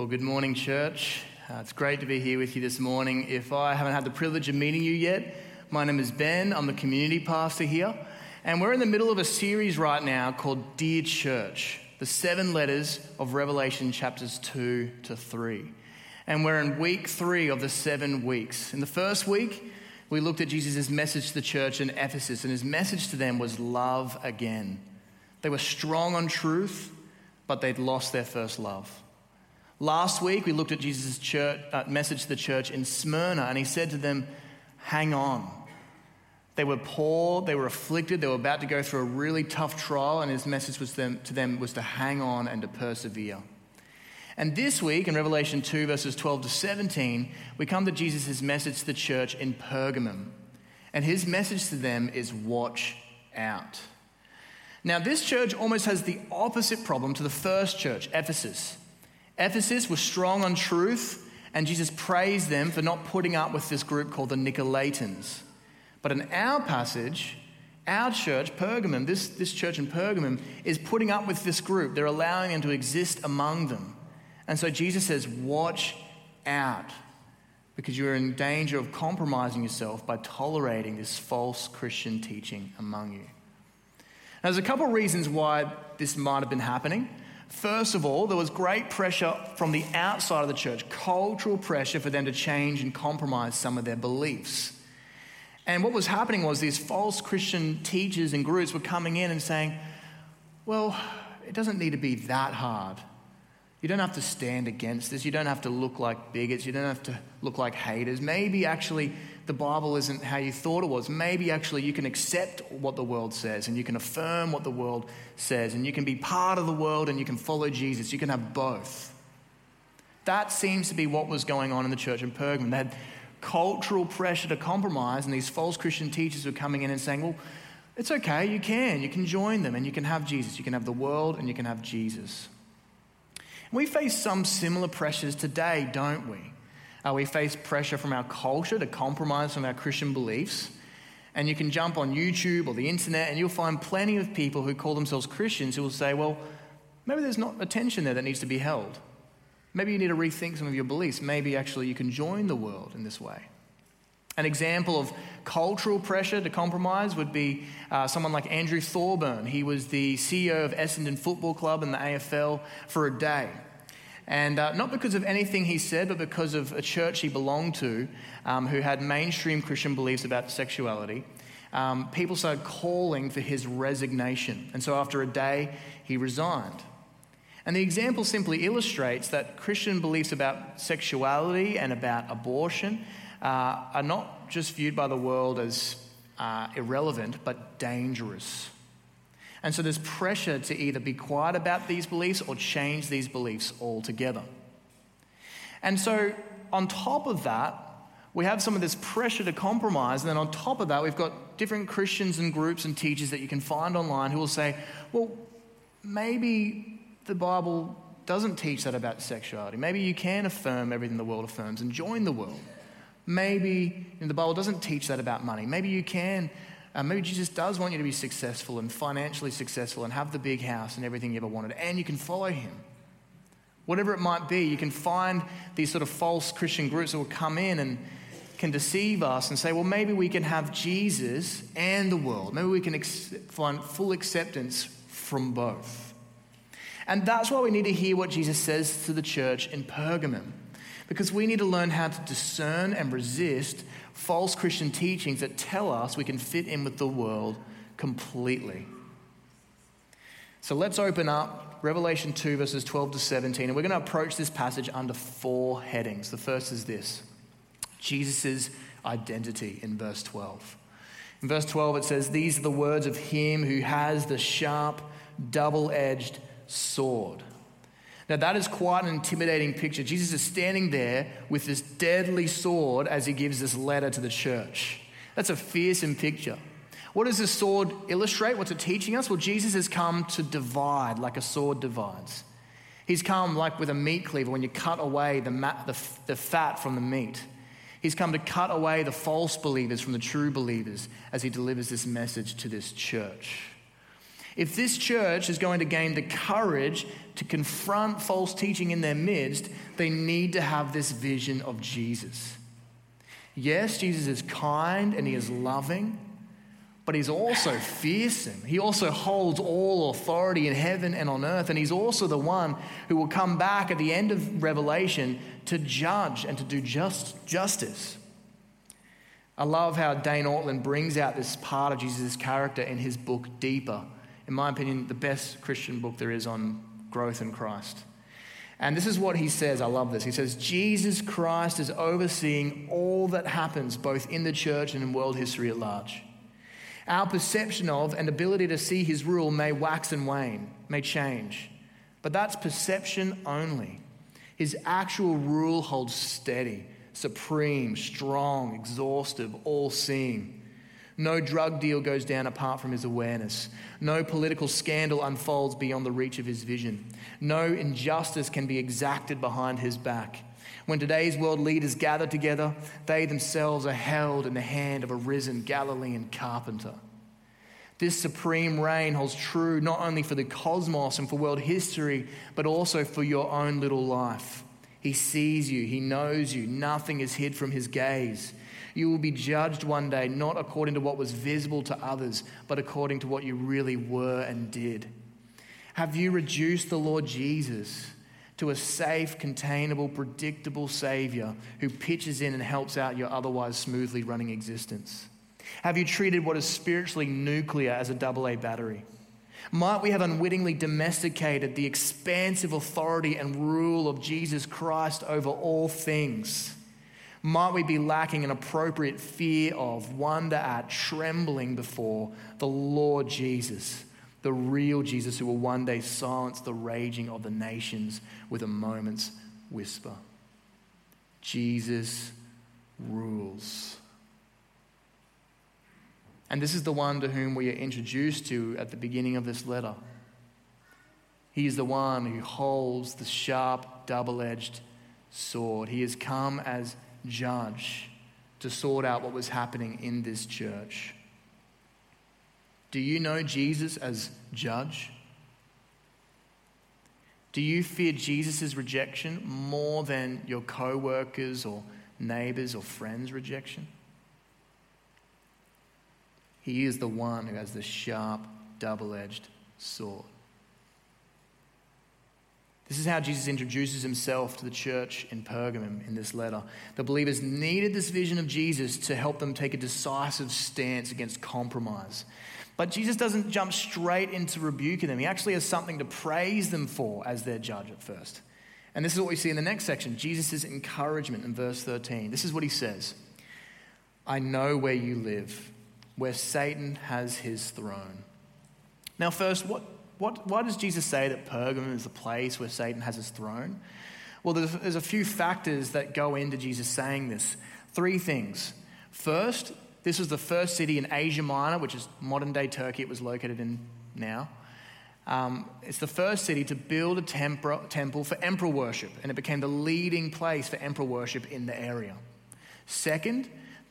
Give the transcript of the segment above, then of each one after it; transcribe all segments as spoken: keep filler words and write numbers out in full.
Well, good morning, church. Uh, it's great to be here with you this morning. If I haven't had the privilege of meeting you yet, my name is Ben. I'm the community pastor here. And we're in the middle of a series right now called Dear Church, the seven letters of Revelation chapters two to three. And we're in week three of the seven weeks. In the first week, we looked at Jesus' message to the church in Ephesus, and his message to them was love again. They were strong on truth, but they'd lost their first love. Last week, we looked at Jesus' church, uh, message to the church in Smyrna, and he said to them, hang on. They were poor, they were afflicted, they were about to go through a really tough trial, and his message was to them, to them was to hang on and to persevere. And this week, in Revelation two, verses twelve to seventeen, we come to Jesus' message to the church in Pergamum, and his message to them is watch out. Now, this church almost has the opposite problem to the first church, Ephesus. Ephesus was strong on truth, and Jesus praised them for not putting up with this group called the Nicolaitans. But in our passage, our church, Pergamum, this, this church in Pergamum, is putting up with this group. They're allowing them to exist among them. And so Jesus says, watch out, because you're in danger of compromising yourself by tolerating this false Christian teaching among you. Now, there's a couple of reasons why this might have been happening. First of all, there was great pressure from the outside of the church, cultural pressure for them to change and compromise some of their beliefs. And what was happening was these false Christian teachers and groups were coming in and saying, well, it doesn't need to be that hard. You don't have to stand against this. You don't have to look like bigots. You don't have to look like haters. Maybe actually the Bible isn't how you thought it was. Maybe actually you can accept what the world says, and you can affirm what the world says, and you can be part of the world, and you can follow Jesus. You can have both. That seems to be what was going on in the church in Pergamum. They had cultural pressure to compromise, and these false Christian teachers were coming in and saying, well, it's okay, you can. You can join them, and you can have Jesus. You can have the world, and you can have Jesus. We face some similar pressures today, don't we? Uh, we face pressure from our culture to compromise from our Christian beliefs. And you can jump on YouTube or the internet and you'll find plenty of people who call themselves Christians who will say, well, maybe there's not a tension there that needs to be held. Maybe you need to rethink some of your beliefs. Maybe actually you can join the world in this way. An example of cultural pressure to compromise would be uh, someone like Andrew Thorburn. He was the C E O of Essendon Football Club and the A F L for a day. And uh, not because of anything he said, but because of a church he belonged to um, who had mainstream Christian beliefs about sexuality. Um, people started calling for his resignation. And so after a day, he resigned. And the example simply illustrates that Christian beliefs about sexuality and about abortion Uh, are not just viewed by the world as uh, irrelevant, but dangerous. And so there's pressure to either be quiet about these beliefs or change these beliefs altogether. And so on top of that, we have some of this pressure to compromise, and then on top of that, we've got different Christians and groups and teachers that you can find online who will say, well, maybe the Bible doesn't teach that about sexuality. Maybe you can affirm everything the world affirms and join the world. Maybe you know, the Bible doesn't teach that about money. Maybe you can, uh, maybe Jesus does want you to be successful and financially successful and have the big house and everything you ever wanted, and you can follow him. Whatever it might be, you can find these sort of false Christian groups that will come in and can deceive us and say, well, maybe we can have Jesus and the world. Maybe we can ex- find full acceptance from both. And that's why we need to hear what Jesus says to the church in Pergamum. Because we need to learn how to discern and resist false Christian teachings that tell us we can fit in with the world completely. So let's open up Revelation two, verses twelve to seventeen, and we're going to approach this passage under four headings. The first is this: Jesus' identity in verse twelve. In verse twelve, it says, "These are the words of him who has the sharp, double-edged sword." Now, that is quite an intimidating picture. Jesus is standing there with this deadly sword as he gives this letter to the church. That's a fearsome picture. What does this sword illustrate? What's it teaching us? Well, Jesus has come to divide like a sword divides. He's come like with a meat cleaver when you cut away the, ma- the, f- the fat from the meat. He's come to cut away the false believers from the true believers as he delivers this message to this church. If this church is going to gain the courage to confront false teaching in their midst, they need to have this vision of Jesus. Yes, Jesus is kind and he is loving, but he's also fearsome. He also holds all authority in heaven and on earth, and he's also the one who will come back at the end of Revelation to judge and to do just justice. I love how Dane Ortlund brings out this part of Jesus' character in his book, Deeper. In my opinion, the best Christian book there is on growth in Christ. And this is what he says. I love this. He says, Jesus Christ is overseeing all that happens both in the church and in world history at large. Our perception of and ability to see his rule may wax and wane, may change, but that's perception only. His actual rule holds steady, supreme, strong, exhaustive, all-seeing. No drug deal goes down apart from his awareness. No political scandal unfolds beyond the reach of his vision. No injustice can be exacted behind his back. When today's world leaders gather together, they themselves are held in the hand of a risen Galilean carpenter. This supreme reign holds true not only for the cosmos and for world history, but also for your own little life. He sees you, he knows you, nothing is hid from his gaze. You will be judged one day, not according to what was visible to others, but according to what you really were and did. Have you reduced the Lord Jesus to a safe, containable, predictable Savior who pitches in and helps out your otherwise smoothly running existence? Have you treated what is spiritually nuclear as a double A battery? Might we have unwittingly domesticated the expansive authority and rule of Jesus Christ over all things? Might we be lacking an appropriate fear of, wonder at, trembling before the Lord Jesus, the real Jesus who will one day silence the raging of the nations with a moment's whisper? Jesus rules. And this is the one to whom we are introduced to at the beginning of this letter. He is the one who holds the sharp, double-edged sword. He has come as judge to sort out what was happening in this church. Do you know Jesus as judge? Do you fear Jesus' rejection more than your co-workers or neighbors or friends' rejection? He is the one who has the sharp, double-edged sword. This is how Jesus introduces himself to the church in Pergamum in this letter. The believers needed this vision of Jesus to help them take a decisive stance against compromise. But Jesus doesn't jump straight into rebuking them. He actually has something to praise them for as their judge at first. And this is what we see in the next section, Jesus' encouragement in verse thirteen. This is what he says. I know where you live, where Satan has his throne. Now first, what What, why does Jesus say that Pergamum is the place where Satan has his throne? Well, there's, there's a few factors that go into Jesus saying this. Three things. First, this was the first city in Asia Minor, which is modern-day Turkey. It was located in now. Um, it's the first city to build a tempor- temple for emperor worship, and it became the leading place for emperor worship in the area. Second,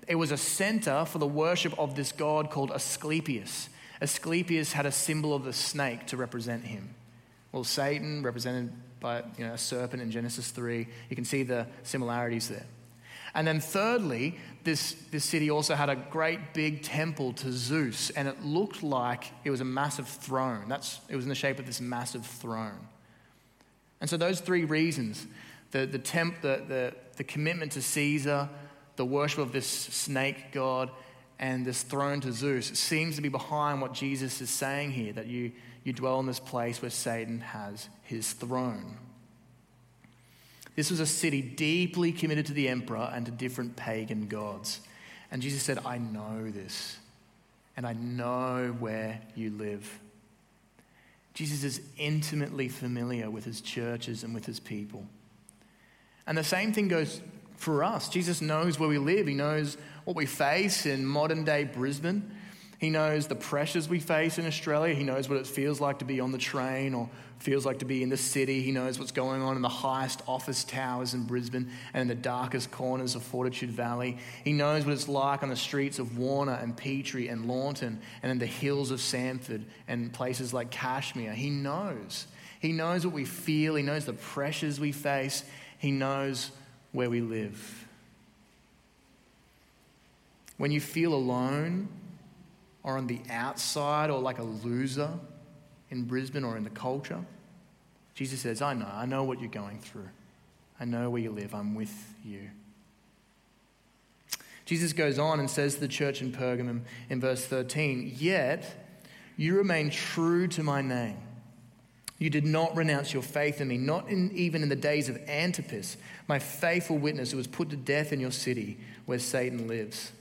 it was a center for the worship of this god called Asclepius. Asclepius had a symbol of the snake to represent him. Well, Satan, represented by you know, a serpent in Genesis three, you can see the similarities there. And then thirdly, this, this city also had a great big temple to Zeus, and it looked like it was a massive throne. That's, it was in the shape of this massive throne. And so those three reasons, the, the, temp, the, the, the commitment to Caesar, the worship of this snake god, and this throne to Zeus, it seems to be behind what Jesus is saying here, that you, you dwell in this place where Satan has his throne. This was a city deeply committed to the emperor and to different pagan gods. And Jesus said, I know this, and I know where you live. Jesus is intimately familiar with his churches and with his people. And the same thing goes for us. Jesus knows where we live. He knows what we face in modern-day Brisbane. He knows the pressures we face in Australia. He knows what it feels like to be on the train or feels like to be in the city. He knows what's going on in the highest office towers in Brisbane and in the darkest corners of Fortitude Valley. He knows what it's like on the streets of Warner and Petrie and Launton and in the hills of Sanford and places like Kashmir. He knows. He knows what we feel. He knows the pressures we face. He knows where we live. When you feel alone or on the outside or like a loser in Brisbane or in the culture, Jesus says, I know, I know what you're going through. I know where you live. I'm with you. Jesus goes on and says to the church in Pergamum in verse thirteen, yet you remain true to my name. You did not renounce your faith in me, not in, even in the days of Antipas, my faithful witness who was put to death in your city where Satan lives.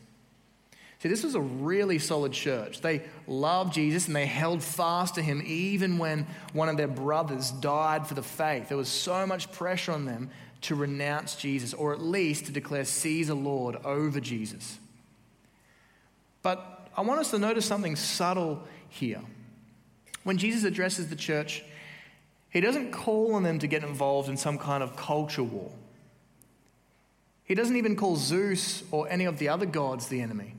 See, this was a really solid church. They loved Jesus and they held fast to him even when one of their brothers died for the faith. There was so much pressure on them to renounce Jesus, or at least to declare Caesar Lord over Jesus. But I want us to notice something subtle here. When Jesus addresses the church, he doesn't call on them to get involved in some kind of culture war. He doesn't even call Zeus or any of the other gods the enemy.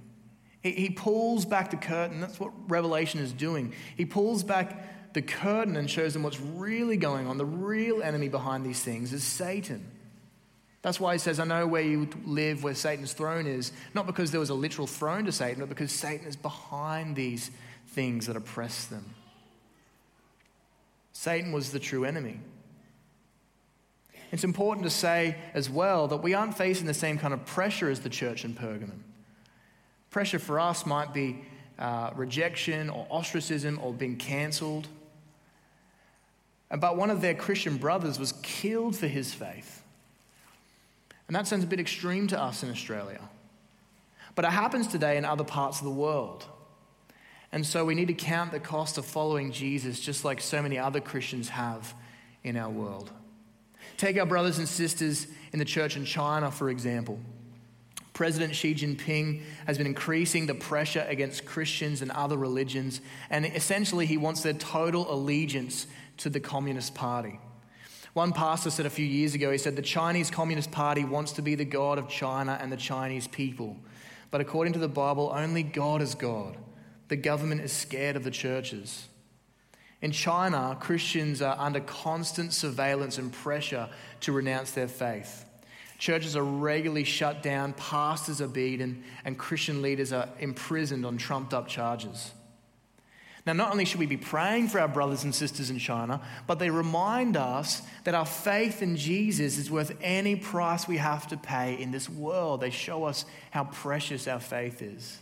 He pulls back the curtain. That's what Revelation is doing. He pulls back the curtain and shows them what's really going on. The real enemy behind these things is Satan. That's why he says, I know where you live, where Satan's throne is, not because there was a literal throne to Satan, but because Satan is behind these things that oppress them. Satan was the true enemy. It's important to say as well that we aren't facing the same kind of pressure as the church in Pergamum. Pressure for us might be uh, rejection or ostracism or being cancelled. But one of their Christian brothers was killed for his faith. And that sounds a bit extreme to us in Australia. But it happens today in other parts of the world. And so we need to count the cost of following Jesus just like so many other Christians have in our world. Take our brothers and sisters in the church in China, for example. President Xi Jinping has been increasing the pressure against Christians and other religions, and essentially he wants their total allegiance to the Communist Party. One pastor said a few years ago, he said, the Chinese Communist Party wants to be the God of China and the Chinese people. But according to the Bible, only God is God. The government is scared of the churches. In China, Christians are under constant surveillance and pressure to renounce their faith. Churches are regularly shut down, pastors are beaten, and Christian leaders are imprisoned on trumped-up charges. Now, not only should we be praying for our brothers and sisters in China, but they remind us that our faith in Jesus is worth any price we have to pay in this world. They show us how precious our faith is.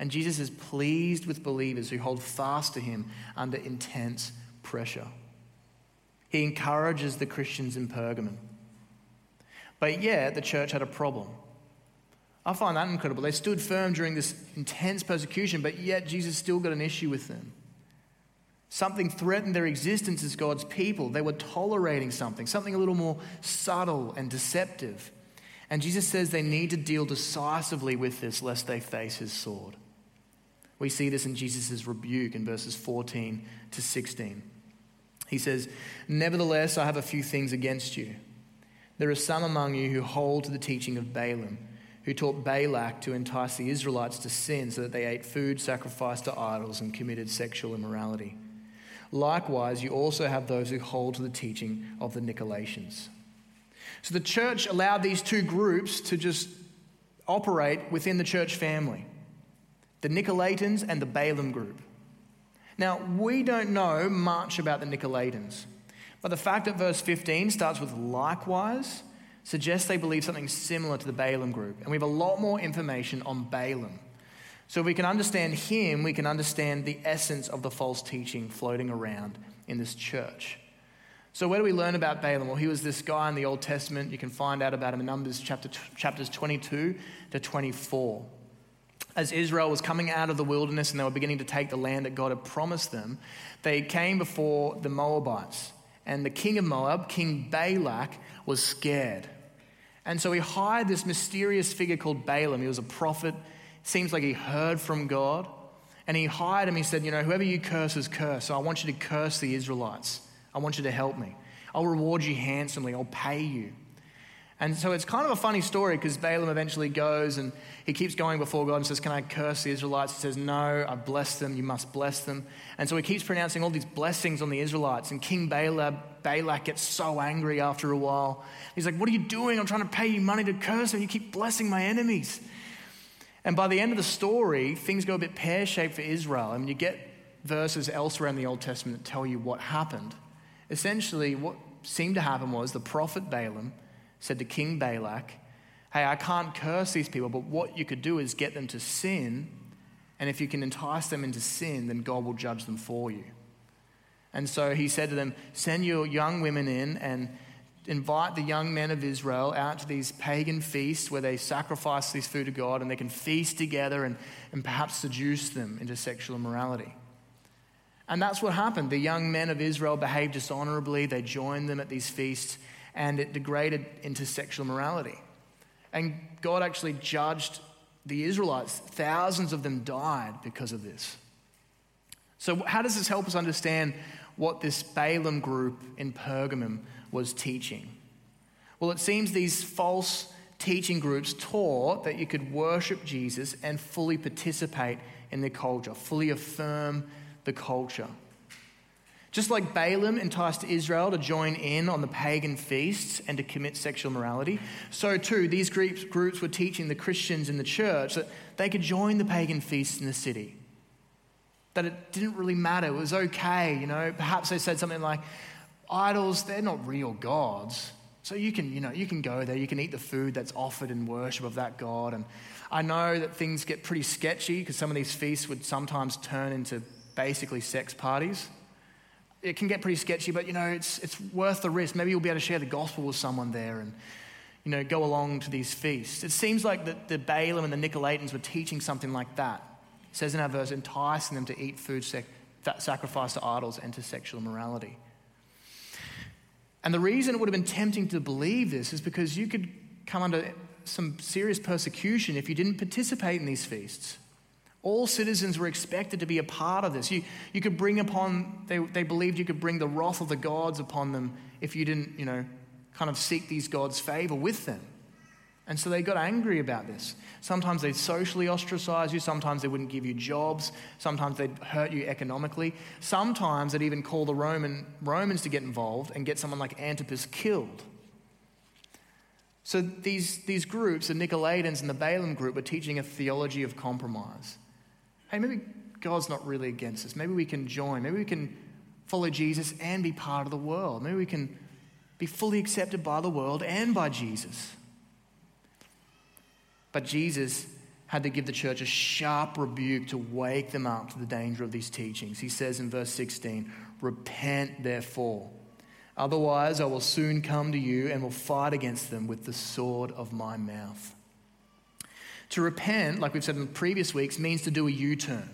And Jesus is pleased with believers who hold fast to him under intense pressure. He encourages the Christians in Pergamum. But yeah, the church had a problem. I find that incredible. They stood firm during this intense persecution, but yet Jesus still got an issue with them. Something threatened their existence as God's people. They were tolerating something, something a little more subtle and deceptive. And Jesus says they need to deal decisively with this lest they face his sword. We see this in Jesus' rebuke in verses fourteen to sixteen. He says, nevertheless, I have a few things against you. There are some among you who hold to the teaching of Balaam, who taught Balak to entice the Israelites to sin so that they ate food sacrificed to idols and committed sexual immorality. Likewise, you also have those who hold to the teaching of the Nicolaitans. So the church allowed these two groups to just operate within the church family, the Nicolaitans and the Balaam group. Now, we don't know much about the Nicolaitans. But the fact that verse fifteen starts with likewise suggests they believe something similar to the Balaam group. And we have a lot more information on Balaam. So if we can understand him, we can understand the essence of the false teaching floating around in this church. So where do we learn about Balaam? Well, he was this guy in the Old Testament. You can find out about him in Numbers chapter, chapters twenty-two to twenty-four. As Israel was coming out of the wilderness and they were beginning to take the land that God had promised them, they came before the Moabites. And the king of Moab, King Balak, was scared. And so he hired this mysterious figure called Balaam. He was a prophet. Seems like he heard from God. And he hired him. He said, you know, whoever you curse is cursed. So I want you to curse the Israelites. I want you to help me. I'll reward you handsomely. I'll pay you. And so it's kind of a funny story because Balaam eventually goes and he keeps going before God and says, can I curse the Israelites? He says, no, I bless them. You must bless them. And so he keeps pronouncing all these blessings on the Israelites. And King Balak, Balak gets so angry after a while. He's like, what are you doing? I'm trying to pay you money to curse them. You keep blessing my enemies. And by the end of the story, things go a bit pear-shaped for Israel. I mean, you get verses elsewhere in the Old Testament that tell you what happened. Essentially, what seemed to happen was the prophet Balaam said to King Balak, hey, I can't curse these people, but what you could do is get them to sin, and if you can entice them into sin, then God will judge them for you. And so he said to them, send your young women in and invite the young men of Israel out to these pagan feasts where they sacrifice this food to God and they can feast together and, and perhaps seduce them into sexual immorality. And that's what happened. The young men of Israel behaved dishonorably. They joined them at these feasts, and it degraded into sexual morality. And God actually judged the Israelites. Thousands of them died because of this. So how does this help us understand what this Balaam group in Pergamum was teaching? Well, it seems these false teaching groups taught that you could worship Jesus and fully participate in the culture, fully affirm the culture. Just like Balaam enticed Israel to join in on the pagan feasts and to commit sexual morality, so too these groups were teaching the Christians in the church that they could join the pagan feasts in the city. That it didn't really matter, it was okay, you know. Perhaps they said something like, idols, they're not real gods. So you can, you know, you can go there, you can eat the food that's offered in worship of that god. And I know that things get pretty sketchy because some of these feasts would sometimes turn into basically sex parties. It can get pretty sketchy, but, you know, it's it's worth the risk. Maybe you'll be able to share the gospel with someone there and, you know, go along to these feasts. It seems like the, the Balaam and the Nicolaitans were teaching something like that. It says in our verse, enticing them to eat food sec- that sacrificed to idols and to sexual immorality. And the reason it would have been tempting to believe this is because you could come under some serious persecution if you didn't participate in these feasts. All citizens were expected to be a part of this. You, you could bring upon, they, they believed you could bring the wrath of the gods upon them if you didn't, you know, kind of seek these gods' favor with them. And so they got angry about this. Sometimes they'd socially ostracize you. Sometimes they wouldn't give you jobs. Sometimes they'd hurt you economically. Sometimes they'd even call the Roman Romans to get involved and get someone like Antipas killed. So these, these groups, the Nicolaitans and the Balaam group, were teaching a theology of compromise. Hey, maybe God's not really against us. Maybe we can join. Maybe we can follow Jesus and be part of the world. Maybe we can be fully accepted by the world and by Jesus. But Jesus had to give the church a sharp rebuke to wake them up to the danger of these teachings. He says in verse sixteen, repent therefore, otherwise I will soon come to you and will fight against them with the sword of my mouth. To repent, like we've said in previous weeks, means to do a U-turn.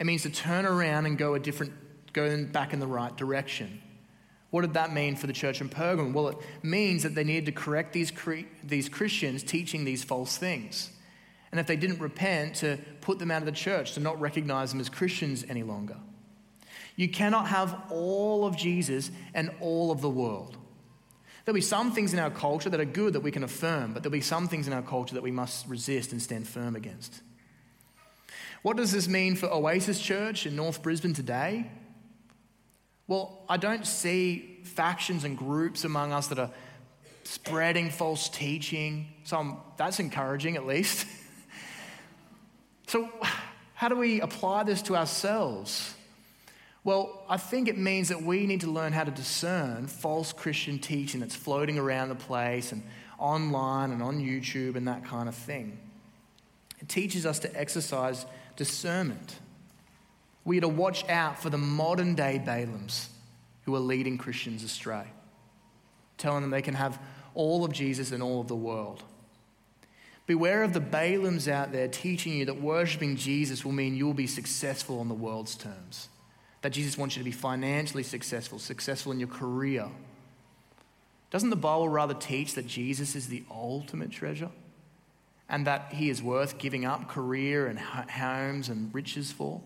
It means to turn around and go a different, go back in the right direction. What did that mean for the church in Pergamum? Well, it means that they needed to correct these these Christians teaching these false things. And if they didn't repent, to put them out of the church, to not recognize them as Christians any longer. You cannot have all of Jesus and all of the world. There'll be some things in our culture that are good that we can affirm, but there'll be some things in our culture that we must resist and stand firm against. What does this mean for Oasis Church in North Brisbane today? Well, I don't see factions and groups among us that are spreading false teaching. So I'm, that's encouraging, at least. So how do we apply this to ourselves? Well, I think it means that we need to learn how to discern false Christian teaching that's floating around the place and online and on YouTube and that kind of thing. It teaches us to exercise discernment. We are to watch out for the modern day Balaams who are leading Christians astray, telling them they can have all of Jesus and all of the world. Beware of the Balaams out there teaching you that worshiping Jesus will mean you'll be successful on the world's terms. That Jesus wants you to be financially successful, successful in your career. Doesn't the Bible rather teach that Jesus is the ultimate treasure and that he is worth giving up career and homes and riches for?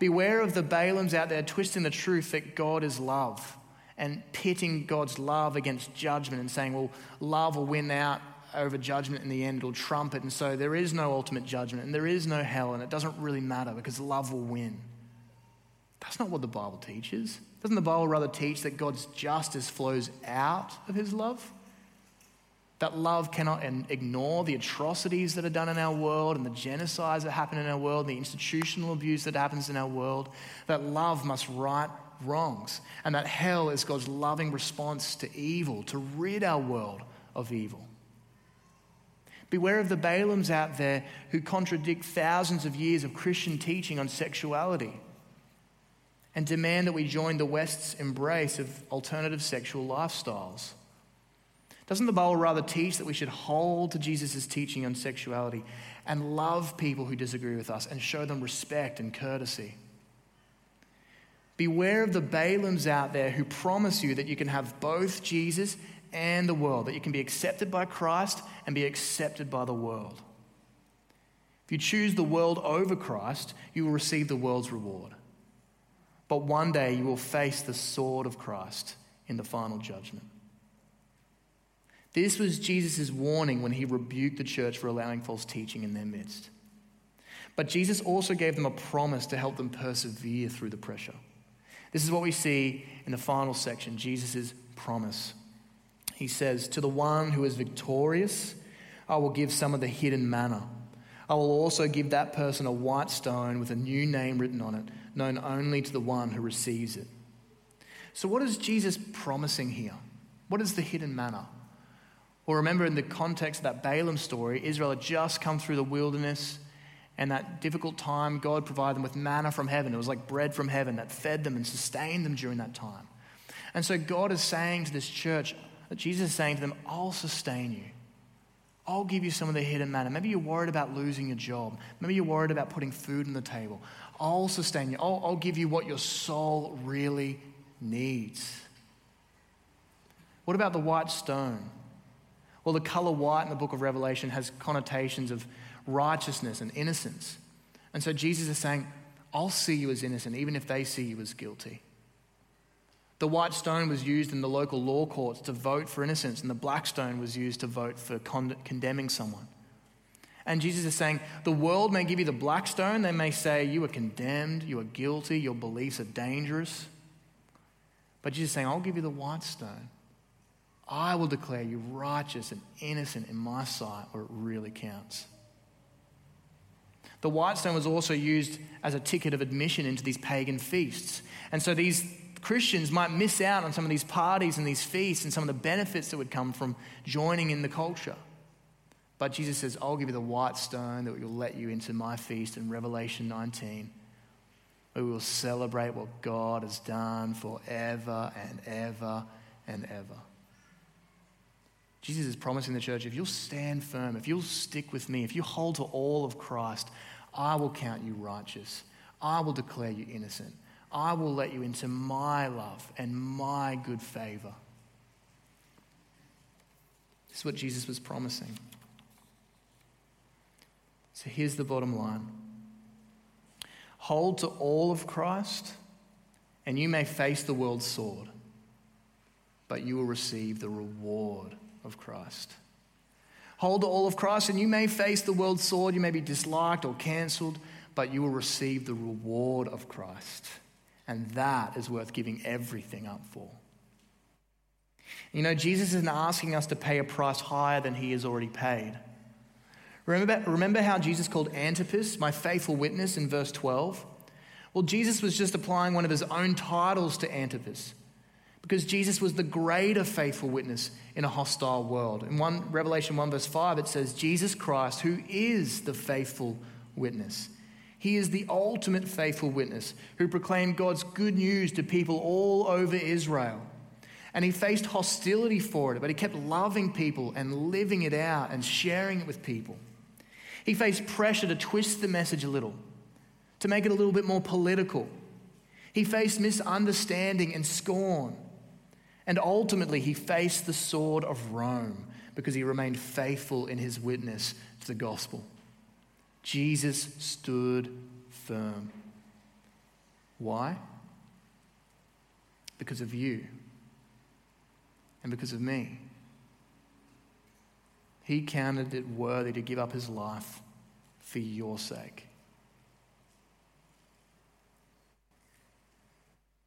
Beware of the Balaams out there twisting the truth that God is love and pitting God's love against judgment and saying, well, love will win out over judgment in the end, it'll trump it, and so there is no ultimate judgment and there is no hell and it doesn't really matter because love will win. That's not what the Bible teaches. Doesn't the Bible rather teach that God's justice flows out of his love? That love cannot ignore the atrocities that are done in our world and the genocides that happen in our world, and the institutional abuse that happens in our world. That love must right wrongs, and that hell is God's loving response to evil, to rid our world of evil. Beware of the Balaams out there who contradict thousands of years of Christian teaching on sexuality and demand that we join the West's embrace of alternative sexual lifestyles. Doesn't the Bible rather teach that we should hold to Jesus' teaching on sexuality and love people who disagree with us and show them respect and courtesy? Beware of the Balaams out there who promise you that you can have both Jesus and the world, that you can be accepted by Christ and be accepted by the world. If you choose the world over Christ, you will receive the world's reward. But one day you will face the sword of Christ in the final judgment. This was Jesus' warning when he rebuked the church for allowing false teaching in their midst. But Jesus also gave them a promise to help them persevere through the pressure. This is what we see in the final section, Jesus' promise. He says, "To the one who is victorious, I will give some of the hidden manna. I will also give that person a white stone with a new name written on it, known only to the one who receives it." So what is Jesus promising here? What is the hidden manna? Well, remember in the context of that Balaam story, Israel had just come through the wilderness and that difficult time, God provided them with manna from heaven. It was like bread from heaven that fed them and sustained them during that time. And so God is saying to this church, Jesus is saying to them, I'll sustain you. I'll give you some of the hidden manna. Maybe you're worried about losing your job. Maybe you're worried about putting food on the table. I'll sustain you. I'll, I'll give you what your soul really needs. What about the white stone? Well, the color white in the book of Revelation has connotations of righteousness and innocence. And so Jesus is saying, I'll see you as innocent, even if they see you as guilty. The white stone was used in the local law courts to vote for innocence, and the black stone was used to vote for con- condemning someone. And Jesus is saying, the world may give you the black stone. They may say, you are condemned, you are guilty, your beliefs are dangerous. But Jesus is saying, I'll give you the white stone. I will declare you righteous and innocent in my sight where it really counts. The white stone was also used as a ticket of admission into these pagan feasts. And so these Christians might miss out on some of these parties and these feasts and some of the benefits that would come from joining in the culture. But Jesus says, I'll give you the white stone that will let you into my feast in Revelation nineteen, where we will celebrate what God has done forever and ever and ever. Jesus is promising the church, if you'll stand firm, if you'll stick with me, if you hold to all of Christ, I will count you righteous. I will declare you innocent. I will let you into my love and my good favor. This is what Jesus was promising. So here's the bottom line. Hold to all of Christ, and you may face the world's sword, but you will receive the reward of Christ. Hold to all of Christ, and you may face the world's sword, you may be disliked or cancelled, but you will receive the reward of Christ. And that is worth giving everything up for. You know, Jesus isn't asking us to pay a price higher than he has already paid. Remember, remember how Jesus called Antipas, my faithful witness, in verse twelve? Well, Jesus was just applying one of his own titles to Antipas, because Jesus was the greater faithful witness in a hostile world. In one, Revelation one verse five, it says, Jesus Christ, who is the faithful witness. He is the ultimate faithful witness who proclaimed God's good news to people all over Israel. And he faced hostility for it, but he kept loving people and living it out and sharing it with people. He faced pressure to twist the message a little, to make it a little bit more political. He faced misunderstanding and scorn. And ultimately, he faced the sword of Rome because he remained faithful in his witness to the gospel. Jesus stood firm. Why? Because of you and because of me. He counted it worthy to give up his life for your sake.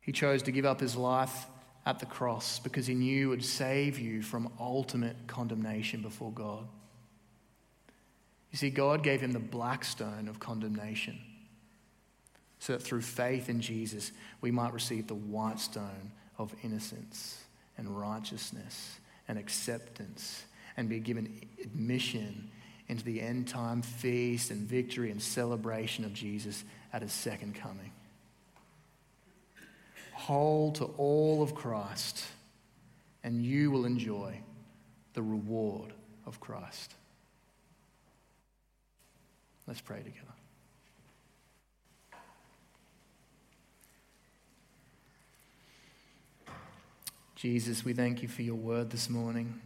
He chose to give up his life at the cross because he knew it would save you from ultimate condemnation before God. You see, God gave him the black stone of condemnation so that through faith in Jesus, we might receive the white stone of innocence and righteousness and acceptance and be given admission into the end time feast and victory and celebration of Jesus at his second coming. Hold to all of Christ, and you will enjoy the reward of Christ. Let's pray together. Jesus, we thank you for your word this morning.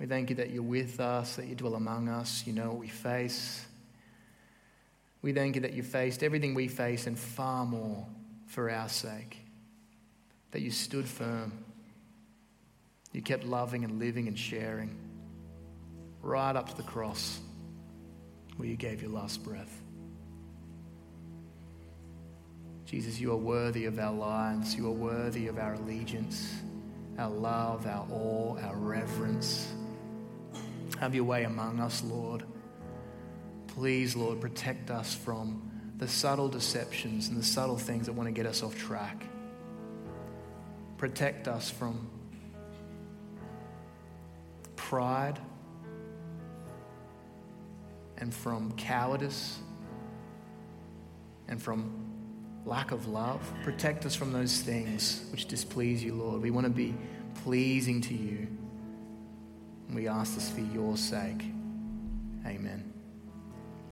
We thank you that you're with us, that you dwell among us, you know what we face. We thank you that you faced everything we face and far more for our sake, that you stood firm. You kept loving and living and sharing right up to the cross where you gave your last breath. Jesus, you are worthy of our lives. You are worthy of our allegiance, our love, our awe, our reverence. Have your way among us, Lord. Please, Lord, protect us from the subtle deceptions and the subtle things that want to get us off track. Protect us from pride and from cowardice and from lack of love. Protect us from those things which displease you, Lord. We want to be pleasing to you. And we ask this for your sake. Amen.